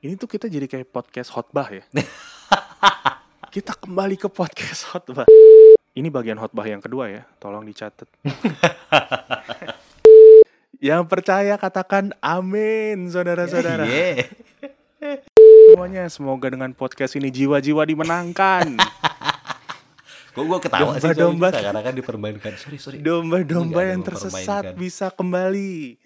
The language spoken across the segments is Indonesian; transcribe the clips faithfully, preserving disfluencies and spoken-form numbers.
Ini tuh kita jadi kayak podcast khotbah ya. Kita kembali ke podcast khotbah. Ini bagian khotbah yang kedua ya, tolong dicatat. Yang percaya katakan amin, saudara-saudara. Yeah, yeah. Semuanya, semoga dengan podcast ini jiwa-jiwa dimenangkan. Kok gue ketawa domba, sih, domba, kita, karena kan dipermainkan. Sorry, sorry. Domba-domba yang tersesat bisa kembali.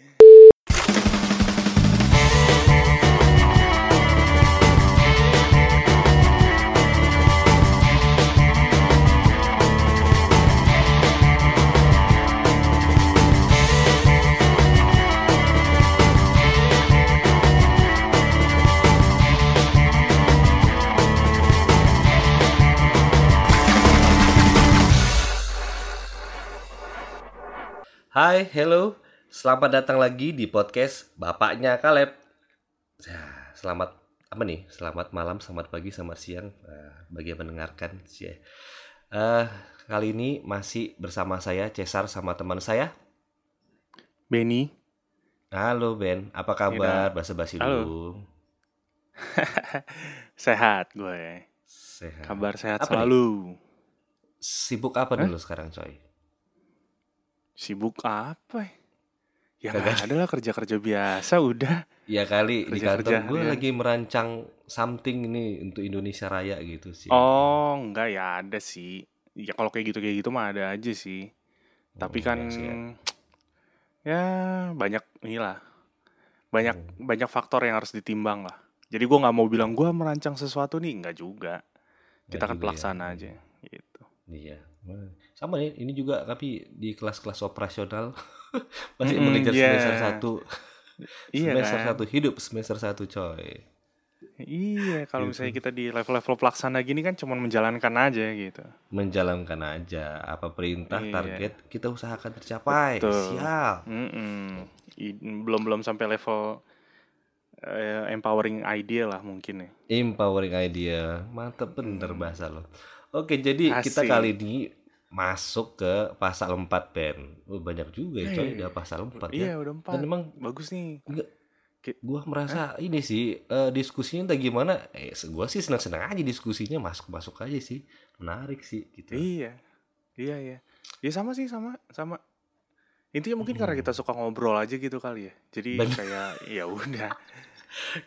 Hai, hello. Selamat datang lagi di podcast Bapaknya-caleb. Selamat apa nih? Selamat malam, selamat pagi, selamat siang uh, bagi yang mendengarkan. Uh, kali ini masih bersama saya Cesar sama teman saya Benny. Halo Ben, apa kabar? Basa-basi dulu. Sehat gue. Sehat. Kabar sehat apa selalu. Nih? Sibuk apa dulu huh? sekarang, coy? Sibuk apa? Ya gak ada lah, kerja-kerja biasa udah. Ya kali kerja, di kantor gue ya. Lagi merancang something ini untuk Indonesia Raya gitu sih. Oh enggak, ya ada sih. Ya kalau kayak gitu-kayak gitu mah ada aja sih. Oh, tapi kan ya. ya banyak inilah. Banyak hmm. banyak faktor yang harus ditimbang lah. Jadi gue gak mau bilang gue merancang sesuatu nih, enggak juga. Kita enggak kan pelaksana ya. aja gitu. Iya. Sama nih, ini juga tapi di kelas-kelas operasional masih mm, mengejar yeah. semester satu. Iya, semester kan? satu hidup, semester satu coy. Iya, kalau gitu. Misalnya kita di level-level pelaksana gini kan cuma menjalankan aja gitu. Menjalankan aja apa perintah, iya. target kita usahakan tercapai. Betul. Sial. Belum-belum sampai level uh, empowering idea lah mungkin ya. Empowering idea. Mantep bener bahasa lo. Oke, jadi Asik. Kita kali ini masuk ke pasal empat, Ben. Oh, banyak juga ya, coy, udah pasal empat ya. Iya, udah empat. Dan emang bagus nih. Enggak, gue merasa eh? ini sih, uh, diskusinya entah gimana. Eh, gue sih senang-senang aja diskusinya, masuk-masuk aja sih. Menarik sih, gitu. Iya, iya, iya. Ya sama sih, sama. sama. Intinya mungkin hmm. karena kita suka ngobrol aja gitu kali ya. Jadi ben- kayak, ya udah.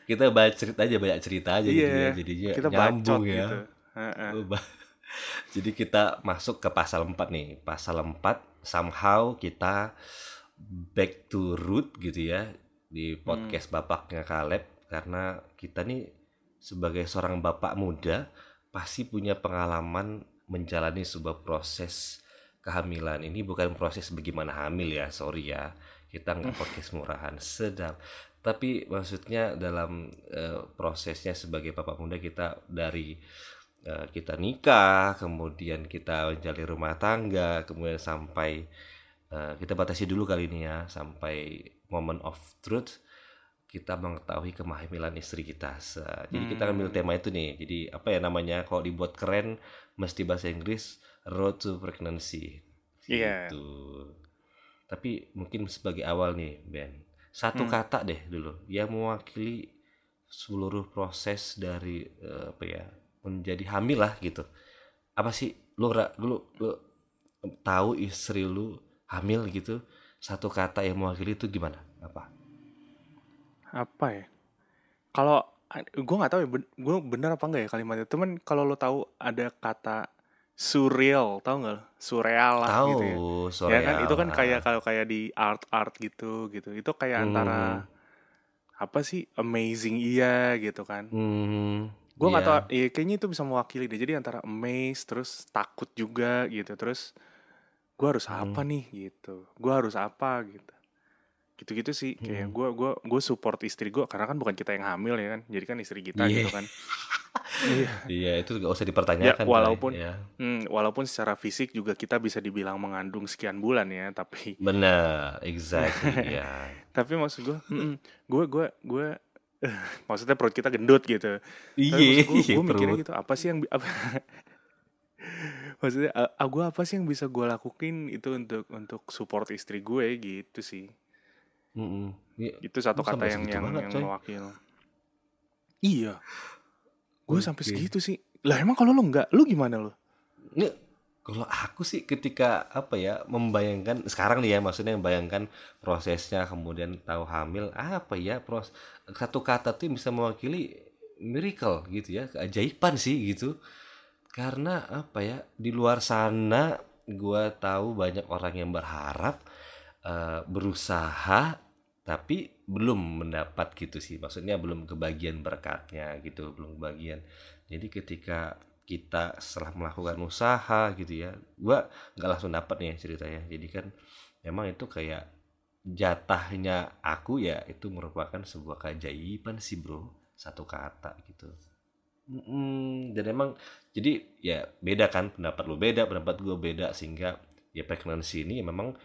Kita banyak cerita aja, banyak cerita aja. Iya, gitu, jadinya kita nyambung ya. Gitu. Uh-uh. Jadi kita masuk ke pasal empat nih. Pasal empat somehow kita back to root gitu ya di podcast hmm. Bapaknya Caleb, karena kita nih sebagai seorang bapak muda pasti punya pengalaman menjalani sebuah proses kehamilan. Ini bukan proses bagaimana hamil ya, sorry ya. Kita enggak podcast murahan, sedap. Tapi maksudnya dalam uh, prosesnya sebagai bapak muda kita dari kita nikah, kemudian kita menjalin rumah tangga, kemudian sampai uh, kita batasi dulu kali ini ya, sampai moment of truth kita mengetahui kehamilan istri kita. So, hmm. Jadi kita ambil tema itu nih. Jadi apa ya namanya? Kalau dibuat keren mesti bahasa Inggris, Road to Pregnancy. Iya. Yeah. Gitu. Tapi mungkin sebagai awal nih, Ben. Satu hmm. kata deh dulu yang mewakili seluruh proses dari uh, apa ya? menjadi hamil lah gitu. Apa sih lu, lu lu tahu istri lu hamil gitu, satu kata yang mewakili itu gimana? Apa? Apa ya? Kalau gue nggak tahu ya, gue benar apa enggak ya kalimatnya. Temen kalau lu tahu ada kata surreal, tahu nggak? Surreal lah tahu, gitu ya. Surreal. Ya kan itu kan kayak kalau kayak di art art gitu gitu. Itu kayak hmm. antara apa sih amazing iya gitu kan. Hmm. Gue yeah. gak tau, ya kayaknya itu bisa mewakili deh. Jadi antara amazed, terus takut juga gitu. Terus gue harus apa hmm. nih gitu. Gue harus apa gitu. Gitu-gitu sih. Hmm. Kayak gue gua, gua support istri gue. Karena kan bukan kita yang hamil ya kan. Jadi kan istri kita yeah. gitu kan. Iya, yeah, itu gak usah dipertanyakan. Ya, walaupun ya. Hmm, walaupun secara fisik juga kita bisa dibilang mengandung sekian bulan ya. Tapi bener, exactly. yeah. Tapi maksud gue, gue, gue, gue. maksudnya perut kita gendut gitu. Iya, gue mikirnya gitu. Apa sih yang apa, maksudnya uh, gue apa sih yang bisa gue lakuin itu untuk untuk support istri gue gitu sih. Mm-hmm. Ya, itu satu kata yang yang, banget, yang mewakil. Iya. Gue okay. sampai segitu sih. Lah emang kalau lo enggak, lo gimana lo? Nggak. Kalau aku sih ketika apa ya membayangkan sekarang nih ya, maksudnya membayangkan prosesnya kemudian tahu hamil apa ya pros satu kata tuh bisa mewakili miracle gitu ya, keajaiban sih gitu. Karena apa ya di luar sana gue tahu banyak orang yang berharap uh, berusaha tapi belum mendapat gitu sih, maksudnya belum kebagian berkatnya gitu, belum kebagian. Jadi ketika kita setelah melakukan usaha gitu ya, gua nggak langsung dapat nih ceritanya. Jadi kan memang itu kayak jatahnya aku ya, itu merupakan sebuah keajaiban sih bro, satu kata gitu. Mm-mm. Dan emang jadi ya beda kan, pendapat lu beda, pendapat gua beda, sehingga ya pregnancy ini ya memang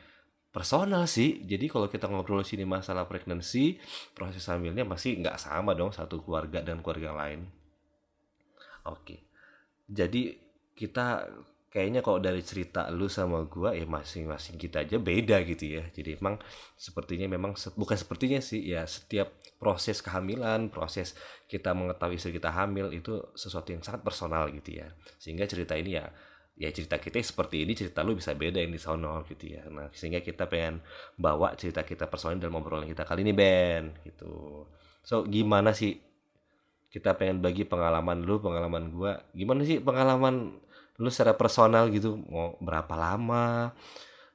personal sih. Jadi kalau kita ngobrol sini masalah pregnancy, proses hamilnya pasti nggak sama dong satu keluarga dan keluarga lain. Oke. Okay. Jadi kita kayaknya kalau dari cerita lu sama gua ya masing-masing kita aja beda gitu ya. Jadi emang sepertinya memang se- bukan sepertinya sih ya, setiap proses kehamilan, proses kita mengetahui istri kita hamil itu sesuatu yang sangat personal gitu ya. Sehingga cerita ini ya ya cerita kita seperti ini, cerita lu bisa beda yang di sono gitu ya. Nah, sehingga kita pengen bawa cerita kita personal dalam obrolan kita kali ini Ben gitu. So, gimana sih? Kita pengen bagi pengalaman lu, pengalaman gua. Gimana sih pengalaman lu secara personal gitu? Mau berapa lama?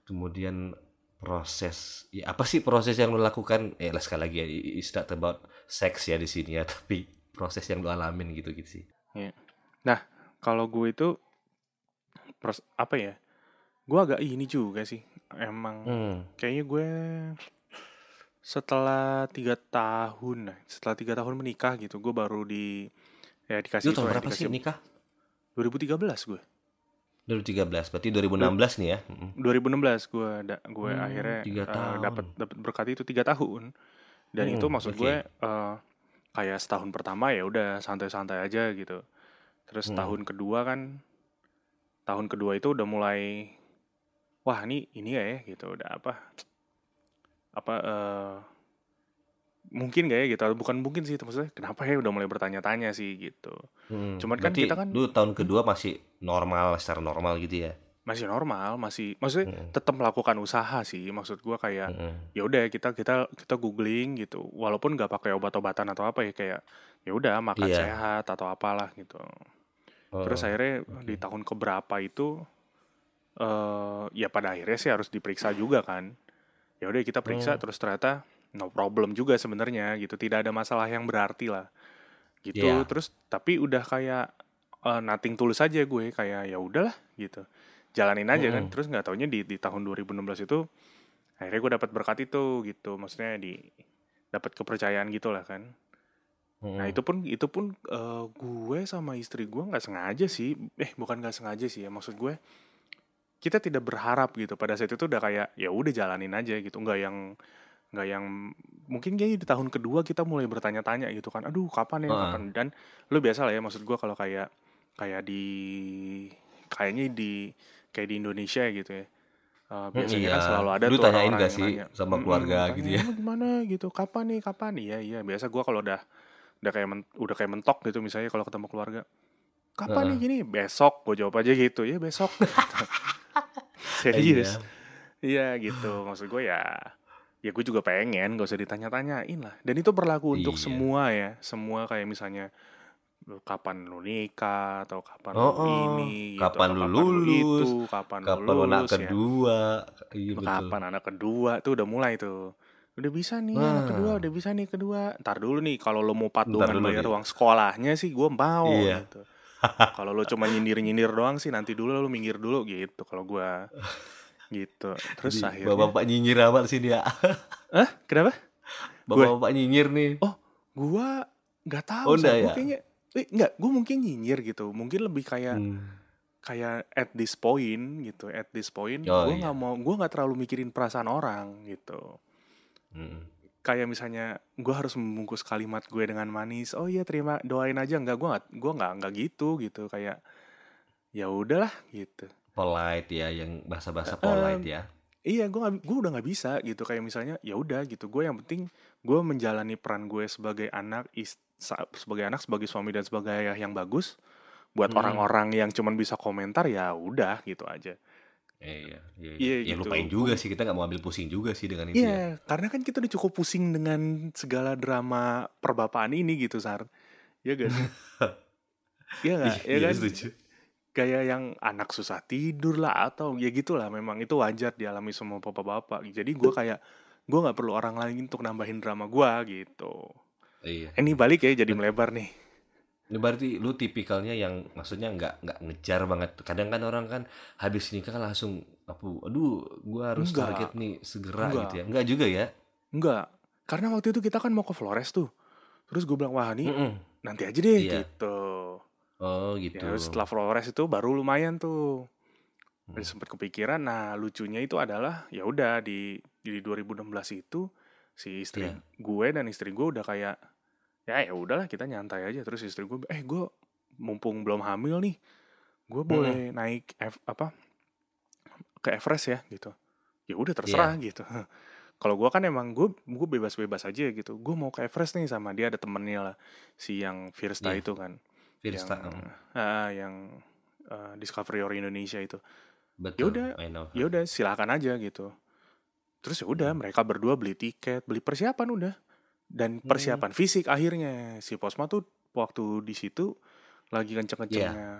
Kemudian proses, ya apa sih proses yang lu lakukan? Eh, sekali lagi ya, it's not about sex ya di sini ya, tapi proses yang lu alamin gitu-gitu sih. Nah, kalau gue itu pros, apa ya? Gue agak ini juga sih. Emang hmm. kayaknya gue setelah tiga tahun, setelah tiga tahun menikah gitu, gue baru di ya dikasih. Lu tahun berapa sih nikah? dua ribu tiga belas gue. dua ribu tiga belas, berarti dua ribu enam belas nih ya. dua ribu enam belas gue da- gue hmm, akhirnya uh, dapat dapat berkat itu tiga tahun. Dan hmm, itu maksud okay. gue uh, kayak setahun pertama ya udah santai-santai aja gitu. Terus hmm. tahun kedua kan tahun kedua itu udah mulai wah ini ini ya gitu, udah apa? apa uh, mungkin gak ya gitu, bukan mungkin sih maksudnya kenapa ya udah mulai bertanya-tanya sih gitu. hmm, Cuman kan kita kan dulu tahun kedua masih normal, secara normal gitu ya, masih normal, masih maksudnya hmm. tetap melakukan usaha sih, maksud gue kayak hmm. ya udah kita kita kita googling gitu, walaupun nggak pakai obat-obatan atau apa ya, kayak ya udah makan yeah. sehat atau apalah gitu. oh, terus akhirnya okay. di tahun keberapa itu uh, ya pada akhirnya sih harus diperiksa juga kan. Ya udah kita periksa hmm. terus ternyata no problem juga sebenarnya gitu, tidak ada masalah yang berarti lah gitu. yeah. Terus tapi udah kayak uh, nothing tulus aja gue, kayak ya udahlah gitu, jalanin aja. hmm. Kan terus nggak taunya di, di tahun dua ribu enam belas itu akhirnya gue dapat berkat itu gitu, maksudnya di dapat kepercayaan gitulah kan. hmm. Nah itu pun itu pun uh, gue sama istri gue nggak sengaja sih, eh bukan nggak sengaja sih ya, maksud gue kita tidak berharap gitu pada saat itu, udah kayak ya udah jalanin aja gitu, nggak yang nggak yang mungkin kayak di tahun kedua kita mulai bertanya-tanya gitu kan, aduh kapan ya uh. kapan. Dan lu biasa lah ya, maksud gue kalau kayak kayak di kayaknya di kayak di Indonesia gitu ya, uh, biasanya iya. kan selalu ada lu tuh orang orang yang nanya sama keluarga gitu ya, gimana gitu, kapan nih kapan iya iya biasa gue kalau udah udah kayak men, udah kayak mentok gitu, misalnya kalau ketemu keluarga kapan uh. nih gini, besok gue jawab aja gitu ya, besok. Serius, iya gitu, maksud gue ya, ya gue juga pengen, gak usah ditanya-tanyain lah. Dan itu berlaku untuk iya. semua ya, semua kayak misalnya kapan lu nikah atau kapan oh, lu ini, kapan gitu, lu kapan lulus, itu, kapan, kapan lu lulus, anak ya. kedua, iya, kapan betul. anak kedua, tuh udah mulai tuh, udah bisa nih nah. anak kedua, udah bisa nih kedua. Ntar dulu nih kalau lu mau patungan bayar ya. uang sekolahnya sih gue mau iya. gitu. Kalau lo cuma nyindir-nyindir doang sih, nanti dulu lo minggir dulu gitu kalau gue gitu. Terus jadi, akhirnya bapak-bapak nyinyir apa sih dia? Hah? Kenapa? Bapak-bapak nyinyir nih. Oh, gue nggak tahu. Oh, ya? Kayaknya, eh, nggak, gue mungkin nyinyir gitu. Mungkin lebih kayak hmm. kayak at this point gitu. At this point, oh, gue nggak iya. mau, gue nggak terlalu mikirin perasaan orang gitu. Hmm. Kayak misalnya gue harus membungkus kalimat gue dengan manis, oh iya terima doain aja, nggak gue nggak gue nggak nggak gitu gitu, kayak ya udahlah gitu, polite ya, yang bahasa-bahasa polite um, ya iya gue gue udah nggak bisa gitu, kayak misalnya ya udah gitu, gue yang penting gue menjalani peran gue sebagai anak ist- sebagai anak, sebagai suami dan sebagai ayah yang bagus buat hmm. orang-orang yang cuman bisa komentar ya udah gitu aja. Iya, iya, iya. Ya, gitu. Lupain juga sih, kita gak mau ambil pusing juga sih dengan itu. Iya, yeah, ya. Karena kan kita udah cukup pusing dengan segala drama perbapaan ini gitu, Sar. Iya gak sih? Iya gak? Iya kan? Setuju. Kayak yang anak susah tidur lah atau ya gitulah, memang itu wajar dialami semua bapak-bapak. Jadi gue kayak, gue gak perlu orang lain untuk nambahin drama gue gitu. Iya. Eh, ini balik ya, jadi melebar nih. Ini berarti lu tipikalnya yang maksudnya nggak nggak ngejar banget. Kadang kan orang kan habis nikah kan langsung apu, aduh, gue harus enggak. target nih segera enggak. gitu ya. Enggak juga ya? Enggak. Karena waktu itu kita kan mau ke Flores tuh. Terus gue bilang wah nih Mm-mm. nanti aja deh iya. gitu. Oh gitu. Ya, setelah Flores itu baru lumayan tuh. Hmm. Sempat kepikiran. Nah lucunya itu adalah ya udah di di dua ribu enam belas itu si istri yeah. gue dan istri gue udah kayak ya ya udahlah kita nyantai aja. Terus istri gue eh gue mumpung belum hamil nih gue hmm. boleh naik F, apa ke Everest ya gitu. Ya udah terserah yeah. gitu. Kalau gue kan emang gue gue bebas-bebas aja gitu. Gue mau ke Everest nih sama dia ada temennya lah si yang Firsta yeah. itu kan. Firsta yang, uh, yang uh, Discovery or Indonesia itu. Ya udah ya udah silakan aja gitu. Terus ya udah hmm. mereka berdua beli tiket, beli persiapan udah. Dan persiapan hmm. fisik akhirnya si Posma tuh waktu di situ lagi kenceng-kencengnya yeah.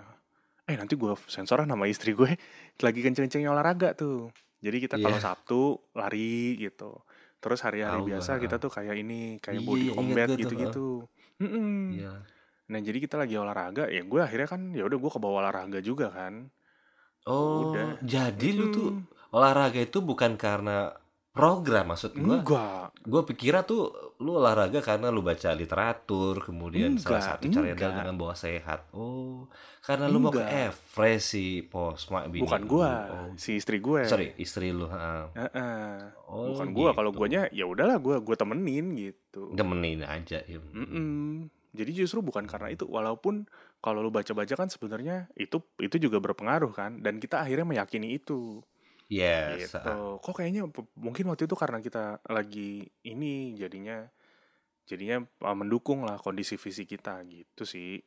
eh nanti gue sensoran nama istri gue lagi kenceng-kencengnya olahraga tuh. Jadi kita yeah. kalau Sabtu lari gitu. Terus hari-hari oh, biasa uh. kita tuh kayak ini kayak yeah, body combat gitu-gitu. Yeah. Nah jadi kita lagi olahraga ya gue akhirnya kan ya udah gue ke bawah olahraga juga kan. Oh udah. Jadi mm-hmm. lu tuh olahraga itu bukan karena program maksud gue, gue pikirnya tuh lu olahraga karena lu baca literatur, kemudian enggak, salah satu caranya adalah dengan bawa sehat. Oh, karena enggak. lu mau ke Everest si Posma bini. Bukan gue, oh. si istri gue. Sorry, istri lu. Uh. Uh-uh. Oh, bukan gue, gitu. Kalau guanya ya udahlah gue gue temenin gitu. Temenin aja. Ya. Jadi justru bukan karena itu, walaupun kalau lu baca-baca kan sebenarnya itu itu juga berpengaruh kan, dan kita akhirnya meyakini itu. Ya, yes, gitu. uh, Kok kayaknya mungkin waktu itu karena kita lagi ini jadinya jadinya uh, mendukung lah kondisi fisik kita gitu sih.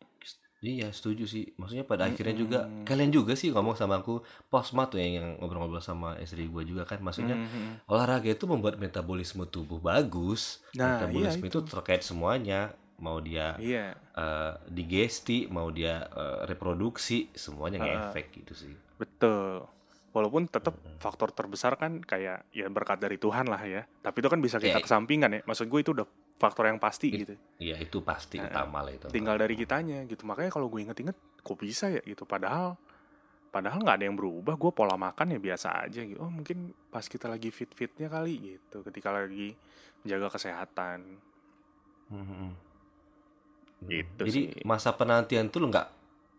Iya, setuju sih. Maksudnya pada mm-hmm. akhirnya juga kalian juga sih ngomong sama aku, Posma tuh yang, yang ngobrol-ngobrol sama istri gue juga kan. Maksudnya mm-hmm. olahraga itu membuat metabolisme tubuh bagus. Nah, metabolisme iya, itu. itu terkait semuanya, mau dia yeah. uh, digesti, mau dia uh, reproduksi, semuanya uh, ngefek gitu sih. Betul. Walaupun tetap faktor terbesar kan kayak ya berkat dari Tuhan lah ya. Tapi itu kan bisa kita kesampingkan ya. Maksud gue itu udah faktor yang pasti gitu. Iya itu pasti nah, utama lah itu. Tinggal dari kitanya gitu. Makanya kalau gue inget-inget kok bisa ya gitu. Padahal padahal gak ada yang berubah. Gue pola makan ya biasa aja gitu. Oh mungkin pas kita lagi fit-fitnya kali gitu. Ketika lagi menjaga kesehatan. Mm-hmm. Gitu. Jadi sih. Masa penantian tuh lu gak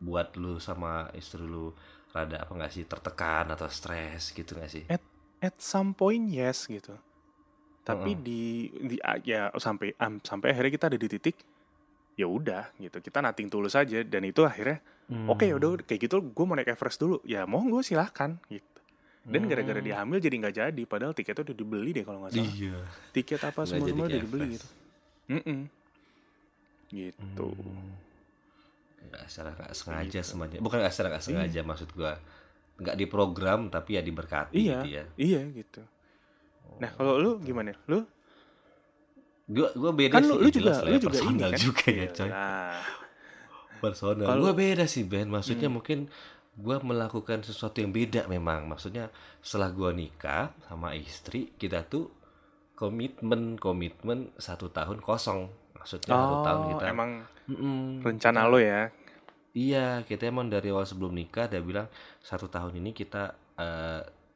buat lu sama istri lu rada apa nggak sih tertekan atau stres gitu nggak sih? At at some point yes gitu. Tapi mm-hmm. di di ya sampai um, sampai akhirnya kita ada di titik ya udah gitu kita nothing tulus aja dan itu akhirnya mm. oke okay, udah kayak gitu gue mau naik Everest dulu ya monggo silakan gitu. Dan mm. gara-gara dia hamil jadi nggak jadi padahal tiket udah dibeli deh kalau nggak salah. Iya. Tiket apa semua semua udah dibeli gitu. Mm-mm. Gitu. Mm. Nggak salah nggak sengaja gitu. Semuanya bukan nggak salah nggak sengaja iya. Maksud gue nggak diprogram tapi ya diberkati iya, gitu ya iya gitu. Nah kalau lu gimana lu gue gue beda kan sih lu juga lu juga personal ini, kan? Juga ya coy nah. Personal kalo... gue beda sih Ben maksudnya hmm. mungkin gue melakukan sesuatu yang beda memang maksudnya setelah gue nikah sama istri kita tuh komitmen komitmen satu tahun kosong maksudnya satu oh, tahun kita emang Mm-mm. rencana lo ya? Iya, kita emang dari awal sebelum nikah dia bilang satu tahun ini kita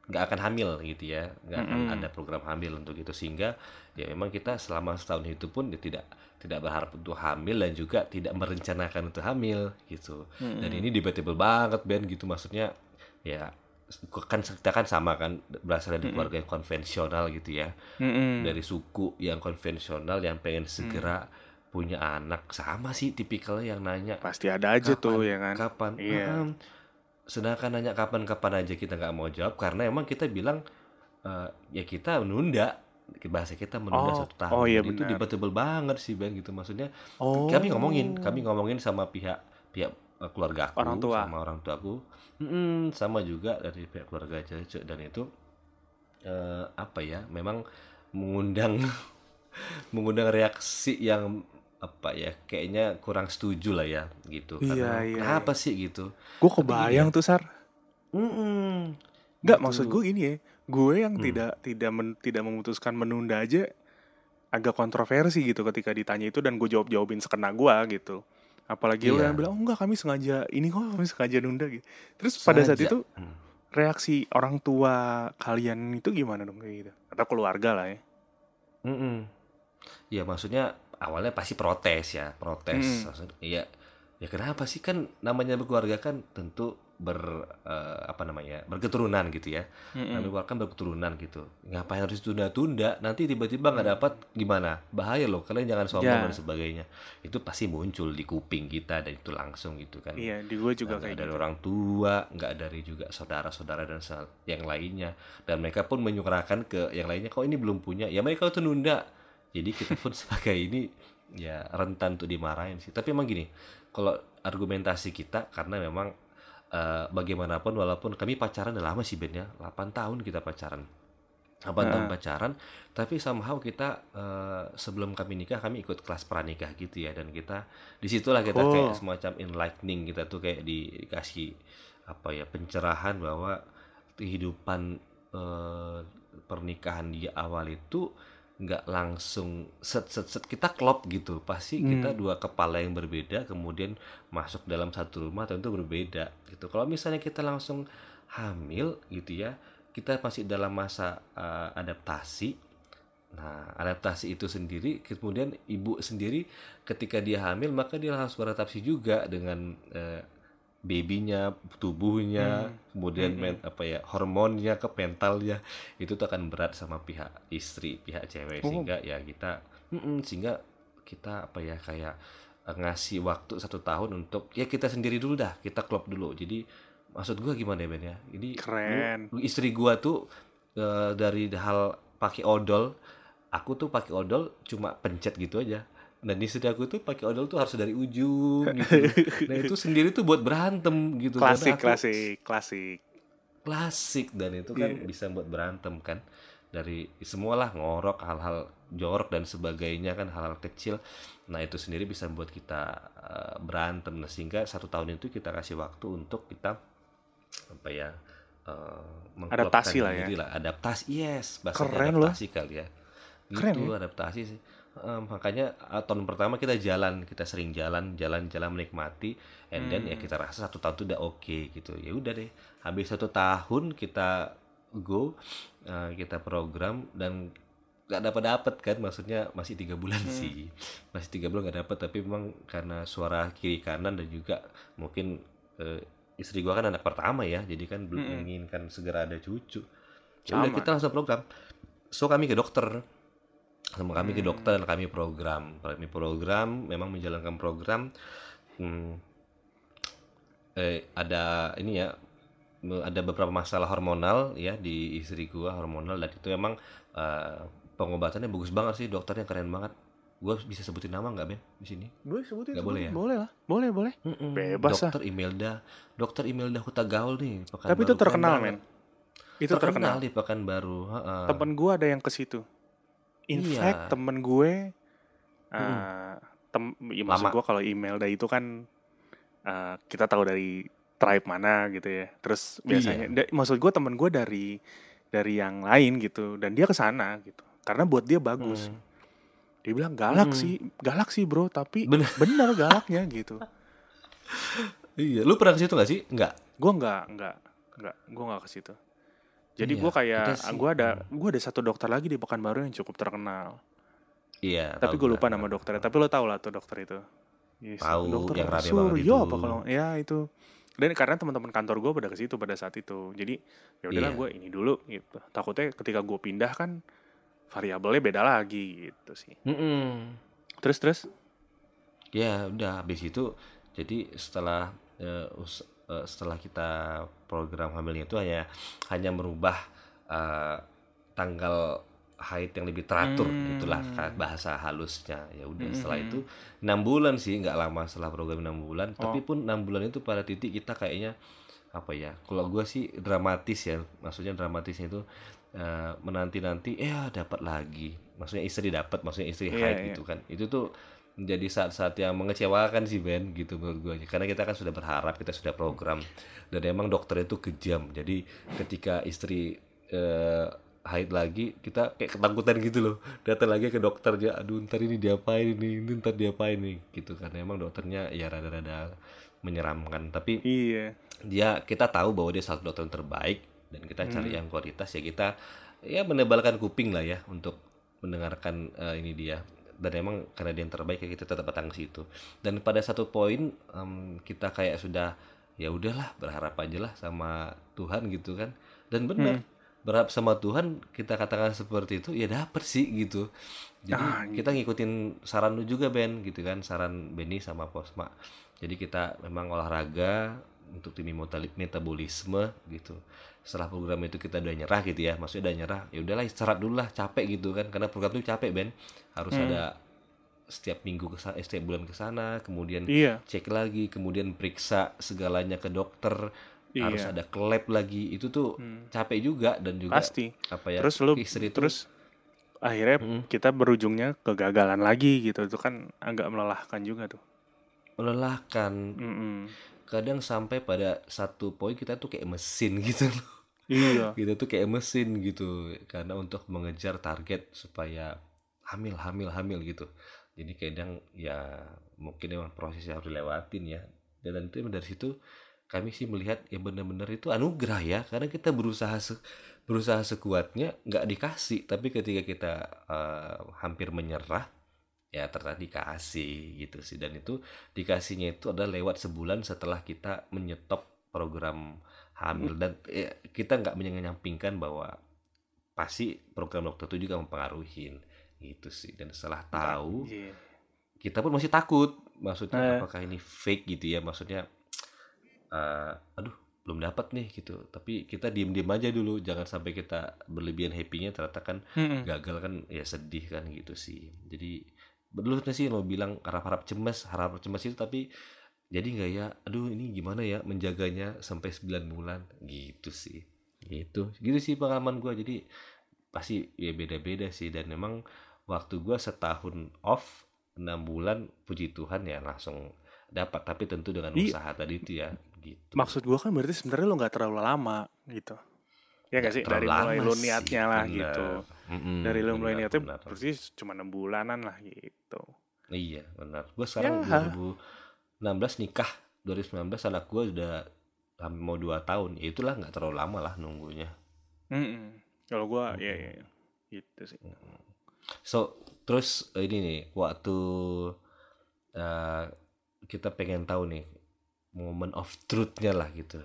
nggak uh, akan hamil gitu ya, nggak akan ada program hamil untuk itu sehingga ya memang kita selama setahun itu pun ya tidak tidak berharap untuk hamil dan juga tidak merencanakan untuk hamil gitu. Mm-mm. Dan ini debatable banget Ben gitu maksudnya ya. Kan kita kan sama kan berasal dari keluarga yang konvensional gitu ya mm-hmm. dari suku yang konvensional yang pengen segera mm. punya anak sama sih tipikalnya yang nanya pasti ada aja kapan, tuh ya kan kapan yeah. hmm. sedangkan nanya kapan kapan aja kita nggak mau jawab karena emang kita bilang uh, ya kita menunda bahasa kita menunda oh, satu tahun. Oh, iya, itu debatable banget sih Ben gitu, maksudnya oh. kami ngomongin, kami ngomongin sama pihak pihak keluarga aku, orang tua. sama orang tua aku, Mm-mm, sama juga dari pihak keluarga Cece, dan itu uh, apa ya, memang mengundang mengundang reaksi yang apa ya, kayaknya kurang setuju lah ya gitu. Karena iya, iya, kenapa iya. sih gitu? Gue kebayang tuh Sar. Mm-mm. Nggak, maksud gue gini ya, gue yang hmm. tidak tidak men, tidak memutuskan menunda aja agak kontroversi gitu ketika ditanya itu, dan gue jawab jawabin sekena gue gitu. Apalagi yeah. lo yang bilang, oh enggak kami sengaja ini kok, kami sengaja nunda gitu. Terus sengaja. Pada saat itu reaksi orang tua kalian itu gimana dong kayak gitu? Atau keluarga lah ya? Mm-mm. Ya maksudnya awalnya pasti protes ya, protes. Iya. Mm. Ya kenapa sih, kan namanya berkeluarga kan tentu ber uh, apa namanya berketurunan gitu ya, mm-hmm. kami keluarkan berketurunan gitu, ngapain harus tunda-tunda, nanti tiba-tiba nggak dapat gimana, bahaya loh, kalian jangan sombong yeah. dan sebagainya, itu pasti muncul di kuping kita dan itu langsung gitu kan. Iya yeah, di gue juga nah, kayak dari gitu. Orang tua, nggak dari juga saudara-saudara dan yang lainnya, dan mereka pun menyuarakan ke yang lainnya, kok ini belum punya, ya mereka itu nunda, jadi kita pun sebagai ini ya rentan untuk dimarahin sih. Tapi emang gini, kalau argumentasi kita, karena memang Uh, bagaimanapun, walaupun kami pacaran udah lama sih Ben ya, delapan tahun kita pacaran, delapan tahun pacaran, tapi somehow kita uh, sebelum kami nikah kami ikut kelas pranikah gitu ya, dan kita disitulah kita oh. kayak semacam enlightening, kita tuh kayak di, dikasih apa ya pencerahan bahwa kehidupan uh, pernikahan di awal itu nggak langsung set set set kita klop gitu, pasti hmm. kita dua kepala yang berbeda kemudian masuk dalam satu rumah tentu berbeda gitu. Kalau misalnya kita langsung hamil gitu ya, kita masih dalam masa uh, adaptasi. Nah, adaptasi itu sendiri, kemudian ibu sendiri ketika dia hamil maka dia harus beradaptasi juga dengan uh, babynya, tubuhnya, hmm. kemudian hmm. Men, apa ya hormonnya, ke mentalnya, itu tuh akan berat sama pihak istri, pihak cewek, oh. sehingga ya kita sehingga kita apa ya kayak ngasih waktu satu tahun untuk ya kita sendiri dulu dah, kita klop dulu. Jadi maksud gue gimana ya Ben ya, ini keren. Istri gue tuh e, dari hal pakai odol, aku tuh pakai odol cuma pencet gitu aja. Nah, di istri aku tuh pakai odol tuh harus dari ujung gitu. Nah, itu sendiri tuh buat berantem gitu. Klasik, aku, klasik, klasik. Klasik, dan itu kan yeah. bisa buat berantem kan. Dari semualah ngorok, hal-hal jorok dan sebagainya kan, hal-hal kecil. Nah, itu sendiri bisa buat kita uh, berantem. Nah, sehingga satu tahun itu kita kasih waktu untuk kita apa ya? Uh, adaptasi lah ya. Lah. Adaptasi, yes. Bahasanya adaptasi loh. Kali ya. Gitu, keren ya? Adaptasi sih. Um, makanya tahun pertama kita jalan, kita sering jalan, jalan-jalan menikmati, and then hmm. ya kita rasa satu tahun itu udah oke okay, gitu. Ya udah deh, habis satu tahun kita go, uh, kita program dan nggak dapat-dapat kan, maksudnya masih tiga bulan hmm. sih, masih tiga bulan nggak dapat, tapi memang karena suara kiri kanan dan juga mungkin uh, istri gua kan anak pertama ya, jadi kan belum hmm. menginginkan segera ada cucu. Udah kita langsung program, so kami ke dokter. Sama kami ke dokter, hmm. kami program, kami program, memang menjalankan program, hmm, eh, ada ini ya, ada beberapa masalah hormonal ya di istri gua, hormonal, dan itu memang uh, pengobatannya bagus banget sih, dokternya keren banget. Gua bisa sebutin nama nggak Ben di sini? Boleh sebutin, gak sebutin. Boleh ya? Boleh lah, boleh boleh. Mm-mm. Bebas. Dokter lah. Imelda, dokter Imelda Hutagaol nih. Pekanbaru. Tapi itu terkenal kan, men. Itu terkenal, terkenal di Pekanbaru. Temen gua ada yang ke situ. In iya. fact temen gue, uh, hmm. tem, ya maksud gue kalau Imelda itu kan uh, kita tahu dari tribe mana gitu ya. Terus biasanya, iya. da- maksud gue temen gue dari dari yang lain gitu, dan dia kesana gitu, karena buat dia bagus. Hmm. Dia bilang galak hmm. sih, galak sih bro, tapi bener, bener galaknya gitu. Iya, lu pernah ke situ nggak sih? Nggak. Gue nggak, nggak, nggak, gue nggak ke situ. Jadi iya, gue kayak, gue ada gue ada satu dokter lagi di Pekanbaru yang cukup terkenal. Iya. Tapi gue lupa nama dokternya. Tapi lo tau lah tuh dokter itu. Yes, tahu. Dokter yang rame banget itu. Apa kalau ya itu. Dan karena teman-teman kantor gue pada ke situ pada saat itu. Jadi ya udahlah iya. gue ini dulu. Gitu. Takutnya ketika gue pindah kan variabelnya beda lagi gitu sih. Mm-mm. Terus terus. Ya udah habis itu. Jadi setelah uh, us- Uh, setelah kita program hamilnya itu hanya hanya merubah uh, tanggal haid yang lebih teratur, hmm. itulah bahasa halusnya. Ya udah, hmm. setelah itu enam bulan sih, nggak lama setelah program enam bulan, oh. tapi pun enam bulan itu pada titik kita kayaknya apa ya? Kalau gue sih dramatis ya, maksudnya dramatisnya itu uh, menanti-nanti, eh dapat lagi, maksudnya istri dapat, maksudnya istri haid yeah, gitu yeah. kan. Itu tuh menjadi saat-saat yang mengecewakan sih Ben, gitu menurut gue. Karena kita kan sudah berharap, kita sudah program, dan emang dokter itu kejam. Jadi ketika istri uh, haid lagi, kita kayak ketakutan gitu loh, datang lagi ke dokter aja, aduh ntar ini diapain ini, ntar diapain nih gitu, karena emang dokternya ya rada-rada menyeramkan, tapi iya. dia, kita tahu bahwa dia salah satu dokter yang terbaik, dan kita cari hmm. yang kualitas, ya kita ya menebalkan kuping lah ya untuk mendengarkan uh, ini dia, dan emang karena dia yang terbaik ya kita tetap datang ke situ. Dan pada satu poin um, kita kayak sudah ya udahlah, berharap aja lah sama Tuhan gitu kan, dan benar hmm. berharap sama Tuhan, kita katakan seperti itu, ya dapet sih gitu. Jadi ah, gitu. Kita ngikutin saran lu juga Ben, gitu kan, saran Benny sama Posma. Jadi kita memang olahraga untuk tim metabolisme gitu. Setelah program itu kita udah nyerah gitu ya, maksudnya udah nyerah, ya udahlah istirahat dulu lah, capek gitu kan, karena program itu capek Ben, harus hmm. ada setiap minggu kesana, eh, setiap bulan kesana, kemudian iya. cek lagi, kemudian periksa segalanya ke dokter. Harus iya. ada ke lab lagi, itu tuh hmm. capek juga, dan juga pasti apa ya, terus lu istri terus akhirnya hmm. kita berujungnya kegagalan lagi gitu. Itu kan agak melelahkan juga tuh, melelahkan mm-mm. kadang sampai pada satu poin kita tuh kayak mesin gitu loh. Iya. Kita tuh kayak mesin gitu, karena untuk mengejar target supaya hamil hamil hamil gitu. Jadi kadang ya mungkin emang prosesnya harus dilewatin ya, dan itu dari situ kami sih melihat ya benar-benar itu anugerah ya, karena kita berusaha se- berusaha sekuatnya nggak dikasih, tapi ketika kita uh, hampir menyerah ya ternyata dikasih gitu sih. Dan itu dikasihnya itu adalah lewat sebulan setelah kita menyetop program hamil, dan eh, kita nggak menyampingkan bahwa pasti program dokter itu juga mempengaruhi gitu sih. Dan setelah tahu kita pun masih takut, maksudnya eh. apakah ini fake gitu ya, maksudnya Uh, aduh belum dapat nih gitu, tapi kita diem-diem aja dulu, jangan sampai kita berlebihan happy-nya, ternyata kan mm-hmm. gagal kan, ya sedih kan gitu sih. Jadi bener sih lo bilang harap-harap cemas, harap cemas itu, tapi jadi nggak ya, aduh ini gimana ya menjaganya sampai sembilan bulan gitu sih, gitu gitu sih pengalaman gue. Jadi pasti ya beda-beda sih, dan memang waktu gue setahun off enam bulan, puji Tuhan ya langsung dapat, tapi tentu dengan usaha I- tadi itu ya. Gitu. Maksud gue kan berarti sebenarnya lo nggak terlalu lama gitu, ya nggak sih, dari mulai lo niatnya sih, lah bener. Gitu, mm-hmm, dari lo mulai niatnya bener. Berarti cuma enam bulanan lah gitu. Iya benar. Gue sekarang ya. dua ribu enam belas nikah, dua ribu sembilan belas anak gue udah hampir mau dua tahun, ya itulah nggak terlalu lama lah nunggunya. Kalau gue mm-hmm. ya, ya gitu sih. So terus ini nih waktu uh, kita pengen tahu nih moment of truth-nya lah gitu.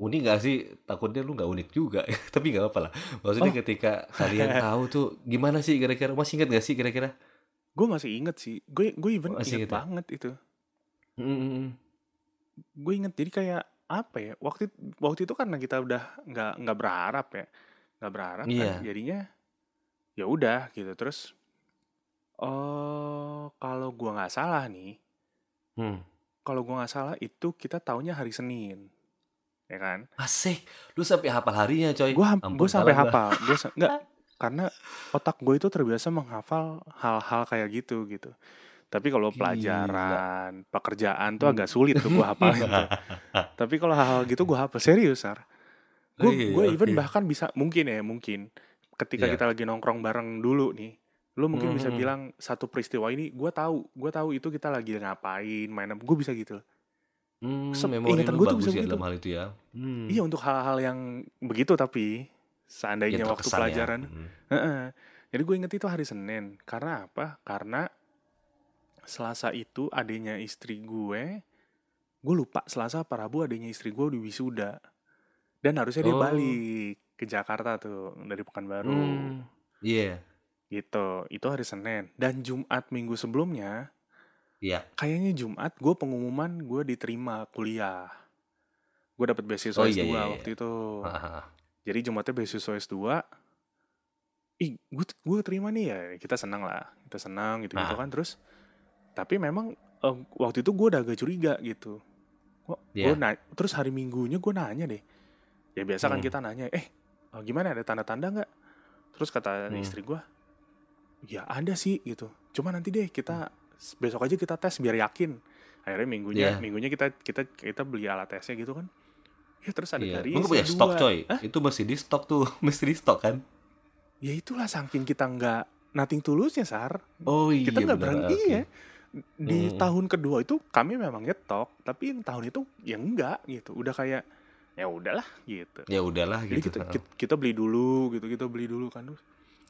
Unik gak sih? Takutnya lu gak unik juga. Tapi gak apa-apa lah. Maksudnya oh. ketika kalian tahu tuh gimana sih kira-kira? Masih ingat gak sih kira-kira? Gue masih ingat sih. Gue gue even masih ingat gitu. Banget itu. Mm-hmm. Gue ingat, jadi kayak apa ya? Waktu waktu itu karena kita udah gak, gak berharap ya. Gak berharap yeah. kan. Jadinya ya udah gitu. Terus oh, kalau gue gak salah nih. Hmm. Kalau gue nggak salah itu kita taunya hari Senin, ya kan? Asik, lu sampai hafal harinya coy. Gue gue sampai hafal, gue sa- nggak karena otak gue itu terbiasa menghafal hal-hal kayak gitu gitu. Tapi kalau pelajaran, gila. Pekerjaan tuh agak sulit tuh gue hafal itu. Tapi kalau hal-hal gitu gue hafal serius, Sar. Gue okay, gue even okay. bahkan bisa mungkin ya mungkin ketika yeah. kita lagi nongkrong bareng dulu nih. Lu mungkin mm-hmm. bisa bilang satu peristiwa ini gue tahu gue tahu itu kita lagi ngapain, main apa, gue bisa gitu. Hmm, ingatan gue tuh bisa ya, dalam hal itu ya. Hmm. Iya untuk hal-hal yang begitu, tapi seandainya ya, waktu pelajaran. Ya. Mm-hmm. Jadi gue inget itu hari Senin, karena apa? Karena Selasa itu adenya istri gue, gue lupa Selasa apa Rabu adenya istri gue di wisuda, dan harusnya oh. dia balik ke Jakarta tuh dari Pekanbaru. Iya. Mm. Yeah. Gitu, itu hari Senin. Dan Jumat minggu sebelumnya, ya. Kayaknya Jumat gue pengumuman gue diterima kuliah. Gue dapet beasiswa oh, S dua iya, iya. waktu itu. Aha. Jadi Jumatnya beasiswa S dua, ih gue gue terima nih ya, kita senang lah, kita senang gitu gitu ah. kan. Terus tapi memang uh, waktu itu gue udah agak curiga gitu. Gue yeah. na- terus hari Minggunya gue nanya deh, ya biasa hmm. kan kita nanya, eh gimana ada tanda-tanda nggak? Terus kata hmm. istri gue, ya ada sih gitu. Cuma nanti deh kita hmm. besok aja kita tes biar yakin. Akhirnya minggunya yeah. minggunya kita kita kita beli alat tesnya gitu kan. Ya terus ada yeah. dari gue punya stok coy. Hah? Itu masih di stok tuh, masih di stok kan? Ya itulah saking kita nggak nothing to lose-nya, Sar. Oh iya. Kita nggak berani okay. ya. Di mm. tahun kedua itu kami memang nyetok, tapi yang tahun itu ya enggak gitu. Udah kayak ya udahlah gitu. Ya udahlah gitu. Jadi kita, kita, kita beli dulu gitu, kita beli dulu kan.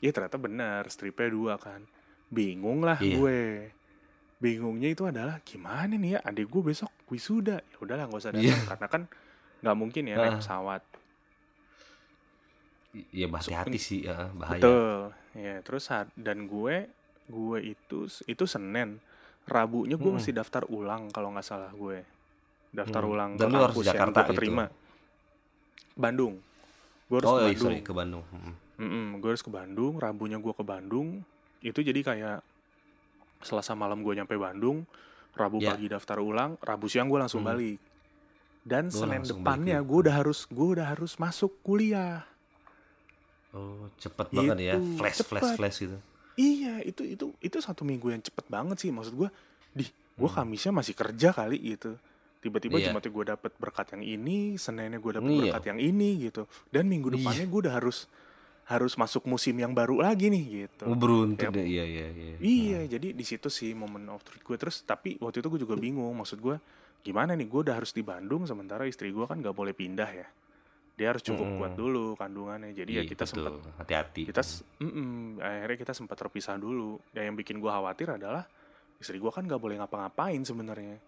Ya ternyata benar, stripnya dua kan. Bingung lah yeah. gue. Bingungnya itu adalah gimana nih ya, adik gue besok wisuda. Ya udahlah nggak usah datang yeah. karena kan nggak mungkin ya uh. naik pesawat. Ya hati-hati sih ya, bahaya. Betul. Ya, terus dan gue gue itu itu Senin, Rabunya gue hmm. mesti daftar ulang kalau enggak salah gue. Daftar hmm. ulang ke kampus yang gue keterima. Gitu. Bandung. Gue harus oh, ke Bandung. Sorry, ke Bandung. Hmm. Gue harus ke Bandung, Rabunya gue ke Bandung. Itu jadi kayak Selasa malam gue nyampe Bandung, Rabu yeah. pagi daftar ulang, Rabu siang gue langsung hmm. balik. Dan gua Senin depannya gue udah harus gue udah harus masuk kuliah. Oh, cepet banget itu, ya, flash cepet. flash flash gitu. Iya, itu itu itu satu minggu yang cepet banget sih, maksud gue. Dih, gue hmm. Kamisnya masih kerja kali gitu. Tiba-tiba yeah. Jumatnya gue dapet berkat yang ini, Seninnya gue dapet yeah. berkat yang ini gitu. Dan minggu depannya yeah. gue udah harus harus masuk musim yang baru lagi nih gitu. Beruntung deh, iya iya iya. Iya, hmm. jadi di situ sih momen of truth gue. Terus tapi waktu itu gue juga bingung, maksud gue gimana nih, gue udah harus di Bandung sementara istri gue kan nggak boleh pindah ya. Dia harus cukup mm. kuat dulu kandungannya. Jadi iya, ya kita sempat hati-hati. Kita mm. akhirnya kita sempat terpisah dulu. Ya yang bikin gue khawatir adalah istri gue kan nggak boleh ngapa-ngapain sebenarnya.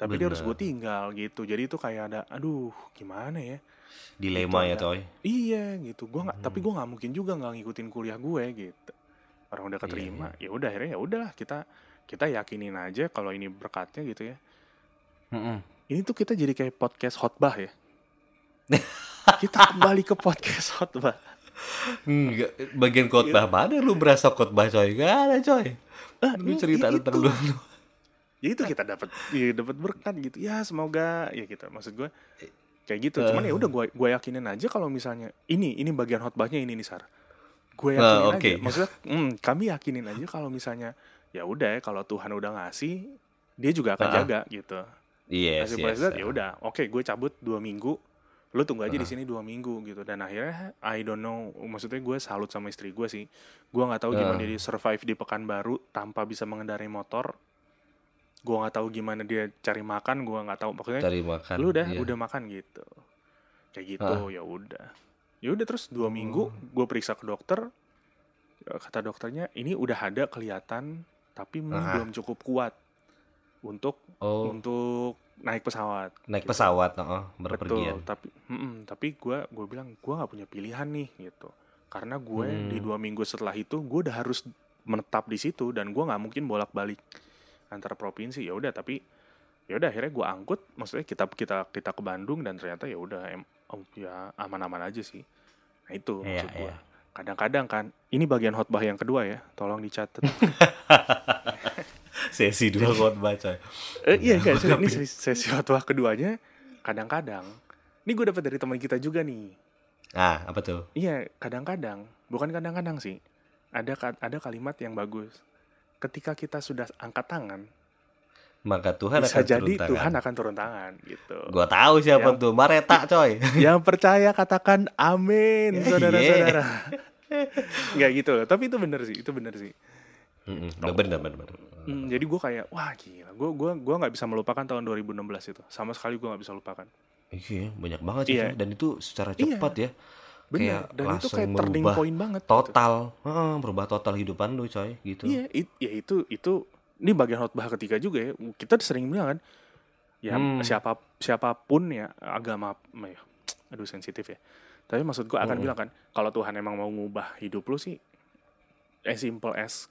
Tapi bener. Dia harus gue tinggal gitu. Jadi itu kayak ada, aduh gimana ya? Dilema gitu, ya toy. Iya gitu. Gue nggak. Mm. Tapi gue nggak mungkin juga nggak ngikutin kuliah gue gitu. Orang udah keterima. Iya, iya. Ya udah akhirnya ya udahlah kita kita yakinin aja kalau ini berkatnya gitu ya. Mm-mm. Ini tuh kita jadi kayak podcast khotbah ya. Kita kembali ke podcast khotbah. Enggak, bagian khotbah mana lu berasa khotbah coy? Enggak ada coy. Ah, lu cerita ya tentang lu. Ya itu kita dapat ya dapat berkat gitu. Ya semoga ya kita gitu. Maksud gue kayak gitu. Cuman ya udah gue gue yakinin aja kalau misalnya ini ini bagian khotbahnya ini nih Sar. Gue yakinin uh, okay. aja. Maksudnya hmm, kami yakinin aja kalau misalnya ya udah ya kalau Tuhan udah ngasih, dia juga akan uh, jaga gitu. Iya, yes, yes, ya udah. Oke, okay, gue cabut dua minggu. Lu tunggu aja uh. di sini dua minggu gitu. Dan akhirnya I don't know, maksudnya gue salut sama istri gue sih. Gue nggak tahu gimana uh. dia survive di Pekanbaru tanpa bisa mengendarai motor. Gue nggak tahu gimana dia cari makan. Gue nggak tahu maksudnya. Cari makan. Lu udah iya. udah makan gitu. Kayak gitu uh. ya udah. Ya udah terus dua minggu gue periksa ke dokter. Kata dokternya ini udah ada kelihatan tapi uh. belum cukup kuat untuk oh. untuk naik pesawat naik gitu. pesawat oh, berpergian betul tapi tapi gue gue bilang gue nggak punya pilihan nih gitu karena gue hmm. di dua minggu setelah itu gue udah harus menetap di situ dan gue nggak mungkin bolak balik antar provinsi. Ya udah tapi ya udah akhirnya gue angkut, maksudnya kita kita kita ke Bandung dan ternyata ya udah em oh, ya aman-aman aja sih. Nah itu ya, maksud gue ya. Kadang-kadang kan ini bagian khotbah yang kedua ya, tolong dicatat. Sesi dua khotbah coy. Eh, iya guys, kan, ini sesi khotbah keduanya kadang-kadang. Ini gue dapat dari teman kita juga nih. Ah, apa tuh? Iya, kadang-kadang, bukan kadang-kadang sih. Ada ada kalimat yang bagus. Ketika kita sudah angkat tangan, maka Tuhan akan jadi turun tangan. Tuhan akan turun tangan gitu. Gue tahu siapa yang, tuh, Mareta coy. Yang percaya katakan amin, saudara-saudara. Enggak gitu loh, tapi itu benar sih, itu benar sih. Heeh, benar-benar. Hmm, jadi gue kayak wah gila, gue gue gue nggak bisa melupakan tahun dua ribu enam belas itu, sama sekali gue nggak bisa lupakan. Iya, banyak banget sih, iya. Dan itu secara cepat iya. ya, bener. Kayak dan langsung itu kayak turning point banget. Total, gitu. hmm, berubah total hidupan lu coy, gitu. Iya, it, ya itu itu ini bagian khotbah ketiga juga ya. Kita sering bilang kan, ya hmm. siapa siapapun ya agama, aduh sensitif ya. Tapi maksud gue akan hmm. bilang kan, kalau Tuhan emang mau ngubah hidup lu sih, as simple as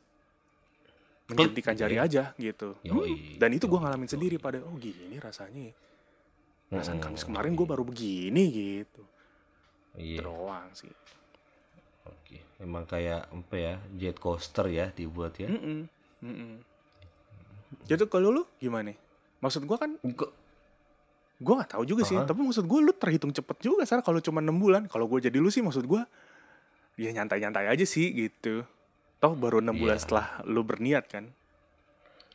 menjentikan jari aja gitu. Yoi. Dan itu gue ngalamin Yoi. sendiri pada oh gini rasanya. Rasanya Kamis kemarin gue baru begini gitu. Iya. Terulang sih. Oke, emang kayak apa ya, jet coaster ya dibuat ya. Mm-mm. Mm-mm. Jadi kalau lu gimana? Maksud gue kan, G- gue nggak tahu juga sih. Uh-huh. Tapi maksud gue lu terhitung cepet juga, Sar. Kalau cuma enam bulan, kalau gue jadi lu sih, maksud gue ya nyantai-nyantai aja sih gitu. Toh baru enam yeah. bulan setelah lu berniat kan?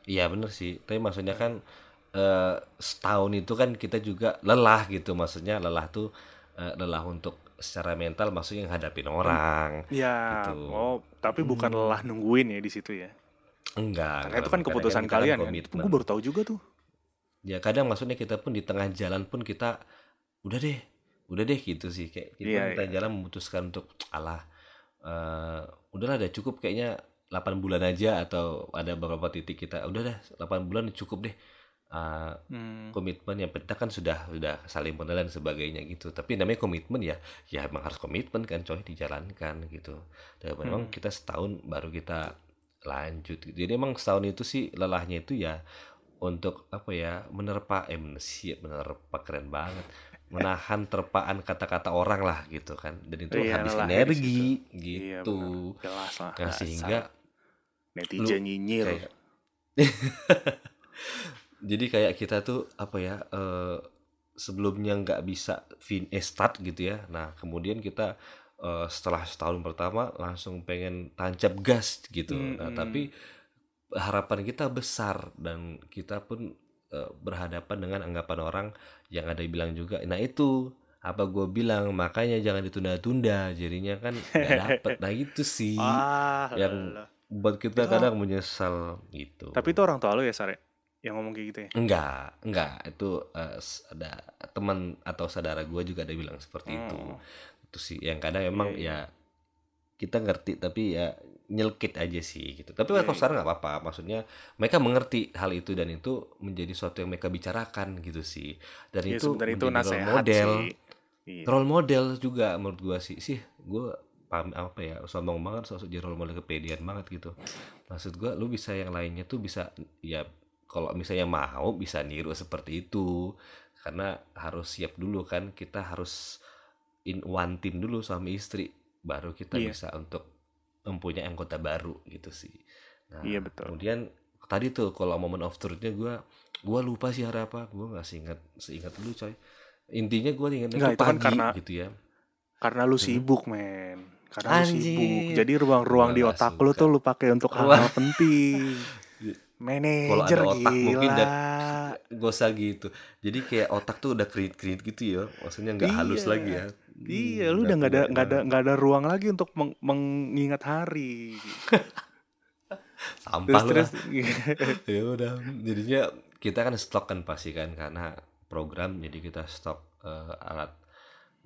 Iya bener sih. Tapi maksudnya kan uh, setahun itu kan kita juga lelah gitu. Maksudnya lelah tuh uh, lelah untuk secara mental, maksudnya ngadapin orang. Iya. Gitu. Oh, tapi bukan hmm. lelah nungguin ya di situ ya? Enggak. Karena itu kan keputusan kalian kan. Itu gue baru tahu juga tuh. Ya kadang maksudnya kita pun di tengah jalan pun kita udah deh, udah deh gitu sih kayak kita yeah, di tengah yeah. jalan memutuskan untuk alah. Uh, udahlah dah cukup kayaknya delapan bulan aja, atau ada beberapa titik kita udah dah delapan bulan cukup deh uh, hmm. komitmen yang penting kan sudah sudah saling mengenal dan sebagainya gitu. Tapi namanya komitmen ya, ya emang harus komitmen kan coy, dijalankan gitu. Dan hmm. memang kita setahun baru kita lanjut. Jadi emang setahun itu sih lelahnya itu ya untuk apa ya, menerpa emosi, eh, menerpa keren banget. Menahan terpaan kata-kata orang lah gitu kan, dan itu iya, habis energi gitu. Iya, jelas lah. Nah, sehingga netizen nyinyir. Kayak... Jadi kayak kita tuh apa ya, eh, sebelumnya nggak bisa finish start gitu ya. Nah kemudian kita eh, setelah setahun pertama langsung pengen tancap gas gitu. Mm-hmm. Nah tapi harapan kita besar dan kita pun berhadapan dengan anggapan orang yang ada bilang juga, nah itu apa gue bilang makanya jangan ditunda-tunda, jadinya kan nggak dapet. Nah itu sih ah, yang lala. buat kita itu kadang menyesal gitu. Tapi itu orang tua lo ya, Sare, yang ngomong kayak gitu ya? Enggak, enggak, itu uh, ada teman atau saudara gue juga ada bilang seperti hmm. itu. Itu sih yang kadang memang yeah. ya kita ngerti tapi ya nyelkit aja sih gitu. Tapi yeah, kalau sekarang nggak apa-apa, maksudnya mereka mengerti hal itu dan itu menjadi sesuatu yang mereka bicarakan gitu sih. Dan yeah, itu dari itu role model, yeah. role model juga menurut gue sih, sih gue paham apa ya, sombong banget, sosok jadi role model kepedean banget gitu. Maksud gue, lu bisa yang lainnya tuh bisa ya kalau misalnya mau bisa niru seperti itu, karena harus siap dulu kan, kita harus in one team dulu suami istri, baru kita yeah. bisa untuk mempunyai anggota baru gitu sih. Nah, iya betul. Kemudian tadi tuh kalau moment of truth-nya gue gue lupa sih hari apa, gue nggak seingat seingat lu coy. Intinya gue ingat itu pagi karena, gitu ya. Karena lu sibuk hmm. men, karena Anjir. lu sibuk. Jadi ruang-ruang di otak suka. lu tuh lu pakai untuk hal-hal penting. Manajer gila. Kalau ada otak gila. mungkin udah gosa gitu. Jadi kayak otak tuh udah kredit-kredit gitu ya, maksudnya nggak iya. halus lagi ya. Iya, hmm, lu udah nggak ada nggak ada nggak ada ruang lagi untuk meng- mengingat hari. Sampah lah. Ya udah, jadinya kita kan stok kan pasti kan karena program, jadi kita stok uh, alat.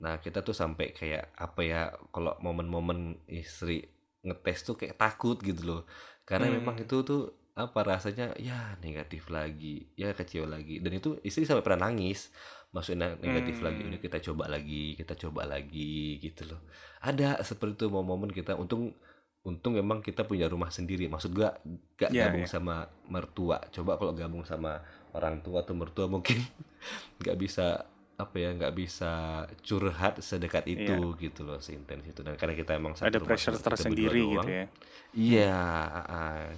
Nah kita tuh sampai kayak apa ya, kalau momen-momen istri ngetes tuh kayak takut gitu loh, karena hmm. memang itu tuh apa rasanya ya negatif lagi, ya kecewa lagi, dan itu istri sampai pernah nangis, maksudnya negatif hmm. lagi, udah kita coba lagi, kita coba lagi gitu loh. Ada seperti itu momen kita, untung untung memang kita punya rumah sendiri, maksud gua gak yeah, gabung yeah. sama mertua. Coba kalau gabung sama orang tua atau mertua mungkin gak bisa apa ya, gak bisa curhat sedekat itu yeah. gitu loh, seintens itu. Dan karena kita emang satu ada rumah, pressure tersendiri gitu ya. Iya uh,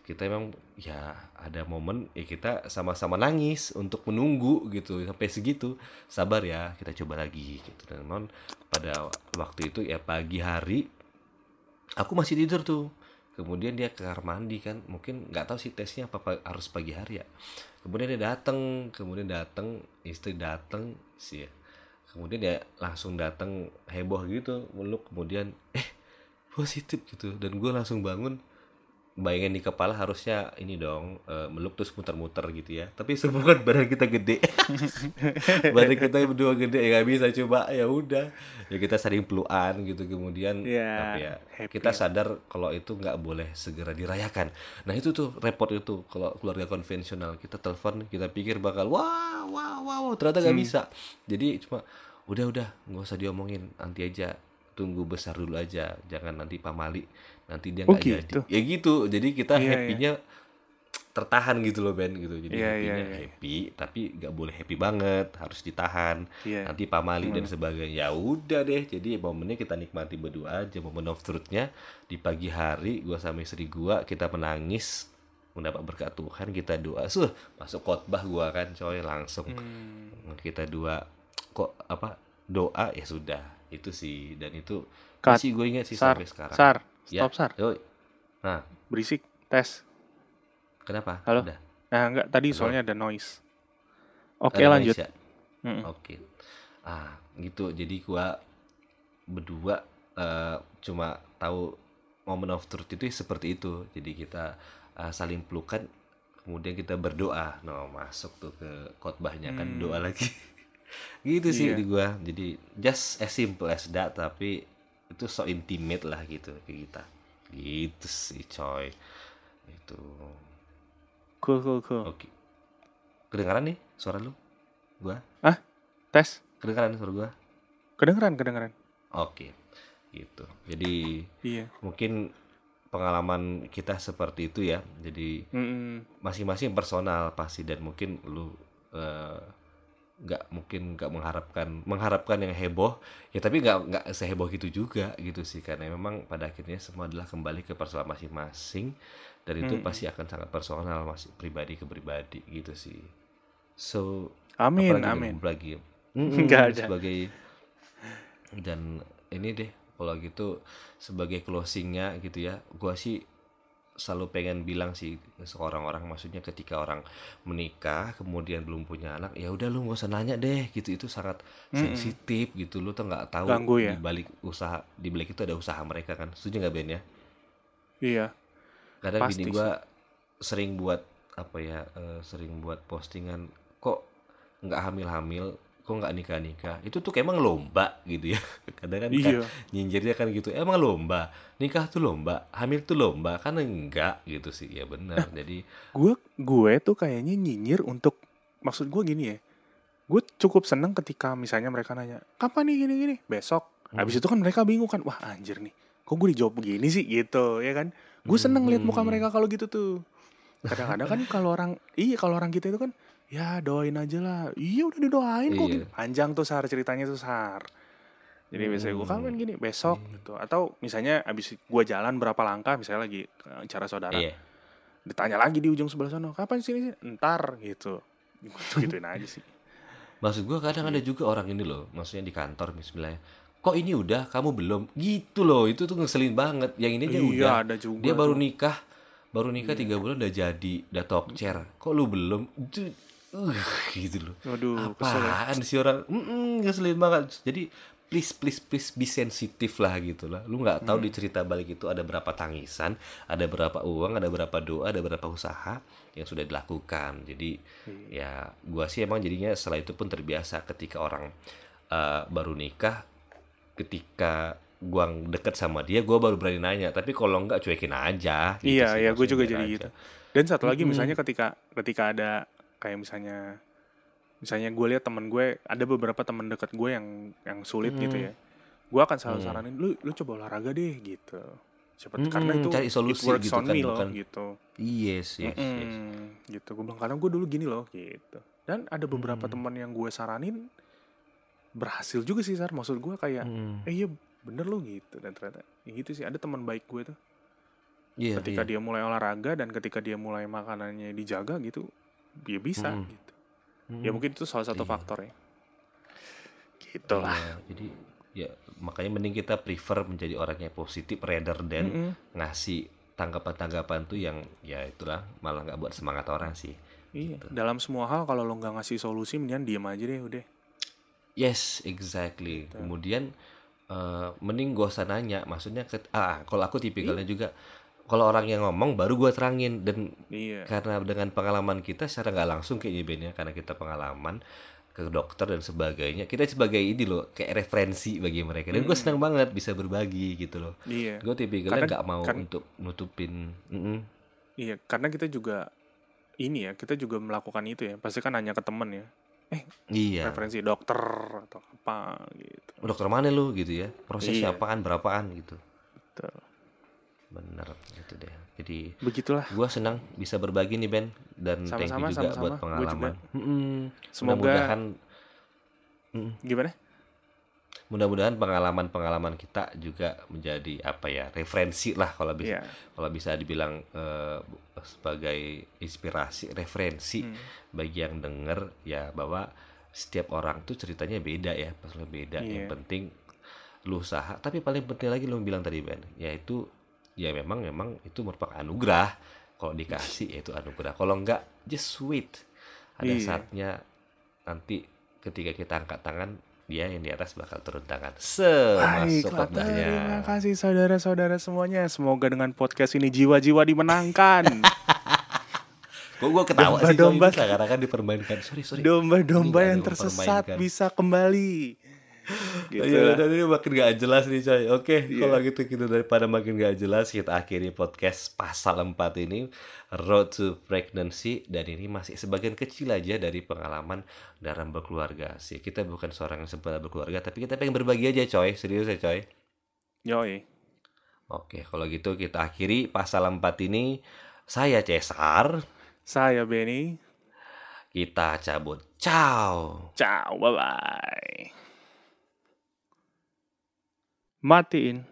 kita emang ya ada momen ya kita sama-sama nangis untuk menunggu gitu, sampai segitu sabar ya, kita coba lagi gitu. Dan memang pada waktu itu ya pagi hari aku masih tidur tuh, kemudian dia ke kamar mandi kan, mungkin nggak tahu sih tesnya apa harus pagi hari ya. Kemudian dia datang, kemudian datang istri datang sih ya. Kemudian dia langsung datang heboh gitu meluk, kemudian eh positif gitu, dan gue langsung bangun. Bayangan di kepala harusnya ini dong, uh, meluk terus muter-muter gitu ya. Tapi semoga badan kita gede. Badan kita berdua gede ya, gak bisa coba. Ya udah. Ya kita sering pelukan gitu, kemudian yeah, ya, kita sadar kalau itu enggak boleh segera dirayakan. Nah, itu tuh repot itu kalau keluarga konvensional. Kita telepon, kita pikir bakal wah wah wah, wah. ternyata enggak hmm. bisa. Jadi cuma udah-udah enggak usah diomongin, nanti aja. Tunggu besar dulu aja, jangan nanti pamali, nanti dia nggak oh, gitu. jadi ya gitu. Jadi kita yeah, happy-nya yeah. tertahan gitu loh Ben gitu. Jadi yeah, yeah, yeah. happy tapi nggak boleh happy banget, harus ditahan. Yeah. Nanti pamali yeah. dan sebagainya. Ya udah deh. Jadi momennya kita nikmati berdua aja, momen of truth-nya di pagi hari gua sama istri gua kita menangis mendapat berkat Tuhan, kita doa. Suh, masuk khotbah gua kan coy langsung. Hmm. Kita dua kok apa? Doa ya sudah. Itu sih dan itu Cut. Masih gue ingat sih Sar, sampai sekarang. Sar, stop ya. Sar. Yo. Nah, berisik. Tes. Kenapa? Halo. Udah. Nah, enggak tadi. Halo. Soalnya ada noise. Oke, okay, lanjut. Ya? Mm-hmm. Oke. Okay. Ah, gitu. Jadi gua berdua uh, cuma tahu moment of truth itu seperti itu. Jadi kita uh, saling pelukan kemudian kita berdoa. No, masuk tuh ke khotbahnya hmm. kan doa lagi. Gitu sih yeah. di gua. Jadi just as simple as that, tapi itu so intimate lah gitu ke kita. Gitu sih coy. Itu. Cool cool cool. Oke. Okay. Kedengeran nih suara lu? Gua? Ah? Tes. Kedengeran suara gua? Kedengeran, kedengeran. Oke. Okay. Gitu. Jadi iya. Mungkin pengalaman kita seperti itu ya. Jadi mm-mm. masing-masing personal pasti dan mungkin lu uh, nggak mungkin nggak mengharapkan mengharapkan yang heboh ya, tapi nggak nggak seheboh gitu juga gitu sih, karena memang pada akhirnya semua adalah kembali ke personal masing-masing dan itu hmm. pasti akan sangat personal masih pribadi ke pribadi gitu sih. So amin amin lagi nggak ada sebagai dan ini deh kalau gitu sebagai closingnya gitu ya, gua sih selalu pengen bilang sih seorang orang maksudnya ketika orang menikah kemudian belum punya anak, ya udah lu nggak usah nanya deh gitu, itu sangat mm-hmm. sensitif gitu, lu tuh nggak tahu ya? Di balik usaha di balik itu ada usaha mereka kan, setuju nggak Ben ya? Iya. Kadang pasti gini gue sering buat apa ya uh, sering buat postingan kok nggak hamil-hamil kok nggak nikah-nikah, itu tuh emang lomba gitu ya, kadang kan, iya. kan nyinjirnya kan gitu, emang lomba nikah tuh lomba, hamil tuh lomba kan, enggak gitu sih ya benar. Nah, jadi gue gue tuh kayaknya nyinyir untuk maksud gue gini ya, gue cukup seneng ketika misalnya mereka nanya kapan nih gini-gini besok, hmm. abis itu kan mereka bingung kan, wah anjir nih kok gue dijawab begini sih gitu ya kan, gue seneng hmm. lihat muka mereka kalau gitu tuh. Kadang-kadang kan kalau orang iya kalau orang kita itu kan ya doain aja lah. Iya udah didoain kok. Iya. Panjang tuh Sar ceritanya tuh Sar. Jadi hmm. biasanya gue kapan gini besok hmm. gitu. Atau misalnya abis gue jalan berapa langkah misalnya lagi cara saudara. Iya. Ditanya lagi di ujung sebelah sana. Kapan sini sini? Entar gitu. Gituin aja sih. Maksud gue kadang ada juga orang ini loh. Maksudnya di kantor misalnya. Kok ini udah kamu belum? Gitu loh. Itu tuh ngeselin banget. Yang ini dia iya, udah. Ada juga dia baru nikah. Baru nikah tiga yeah. bulan udah jadi. Udah talk chair. Kok lu belum? Itu... Uh, gitu loh. Aduh, apaan kesel. Si orang ngeselin banget. Jadi please please please be sensitif lah gitu lah. Lu gak tahu hmm. di cerita balik itu ada berapa tangisan, ada berapa uang, ada berapa doa, ada berapa usaha yang sudah dilakukan. Jadi hmm. ya gua sih emang jadinya setelah itu pun terbiasa ketika orang uh, baru nikah, ketika gua deket sama dia gua baru berani nanya. Tapi kalau enggak cuekin aja gitu. Iya sih, iya gua juga jadi aja. Gitu. Dan satu lagi hmm. misalnya ketika ketika ada kayak misalnya misalnya gue lihat temen gue ada beberapa temen dekat gue yang yang sulit hmm. gitu ya, gue akan selalu saranin lu lu coba olahraga deh gitu seperti hmm, karena itu cari solusi gitu kan me, bukan gitu yes yes, mm-hmm. yes. gitu gue bilang karena gue dulu gini loh gitu, dan ada beberapa hmm. teman yang gue saranin berhasil juga sih Sar, maksud gue kayak hmm. eh iya bener lo gitu, dan ternyata ya gitu sih ada teman baik gue tuh yeah, ketika yeah. dia mulai olahraga dan ketika dia mulai makanannya dijaga gitu ya bisa hmm. gitu. Hmm. Ya mungkin itu salah satu iya. faktornya. Gitu lah. Ya, jadi ya makanya mending kita prefer menjadi orang yang positif rather than mm-hmm. ngasih tanggapan-tanggapan tuh yang ya itulah malah enggak buat semangat orang sih. Iya, gitu. Dalam semua hal kalau lo enggak ngasih solusi mendingan diam aja deh udah. Yes, exactly. Gitu. Kemudian uh, mending gak usah nanya, maksudnya ke, ah kalau aku tipikalnya iya. juga kalau orang yang ngomong baru gue terangin dan iya. karena dengan pengalaman kita secara nggak langsung kayaknya Ben, karena kita pengalaman ke dokter dan sebagainya, kita sebagai ini loh kayak referensi bagi mereka dan hmm. gue senang banget bisa berbagi gitu loh. Iya. Gue tipikalnya nggak mau kan, untuk nutupin. Mm-mm. Iya, karena kita juga ini ya, kita juga melakukan itu ya, pasti kan nanya ke temen ya. Eh, iya. referensi dokter atau apa gitu. Dokter mana lu gitu ya? Prosesnya iya. apaan, berapaan gitu. Betul. Bener gitu deh. Jadi begitulah. Gue senang bisa berbagi nih Ben, dan sama-sama, thank you juga sama-sama buat pengalaman. Semoga mudah-mudahan mm, gimana? Mudah-mudahan pengalaman-pengalaman kita juga menjadi apa ya, referensi lah kalau bisa, yeah. kalau bisa dibilang eh, sebagai inspirasi, referensi hmm. bagi yang dengar ya, bahwa setiap orang tuh ceritanya beda ya, pasalnya beda. Yeah. Yang penting lu usaha, tapi paling penting lagi lu bilang tadi Ben, yaitu ya memang memang itu merupakan anugerah. Kalau dikasih yaitu anugerah. Kalau enggak just wait. Ada yeah. saatnya nanti ketika kita angkat tangan, dia yang di atas bakal turun tangan. Semasuk pokoknya. Terima kasih saudara-saudara semuanya. Semoga dengan podcast ini jiwa-jiwa dimenangkan. Gue gue ketawa domba, sih. Domba-domba seakan-akan dipermainkan. Sorry sorry. Domba-domba yang tersesat bisa kembali. Gitu ya, dan ini makin gak jelas nih coy. Oke, okay, yeah. kalau gitu kita daripada makin gak jelas, kita akhiri podcast Pasal empat ini, Road to Pregnancy. Dan ini masih sebagian kecil aja dari pengalaman dalam berkeluarga sih. Kita bukan seorang yang sempat berkeluarga, tapi kita pengen berbagi aja coy. Serius ya coy. Yoi. Oke, okay, kalau gitu kita akhiri Pasal empat ini. Saya Cesar. Saya Benny. Kita cabut. Ciao. Ciao, bye-bye. Matiin.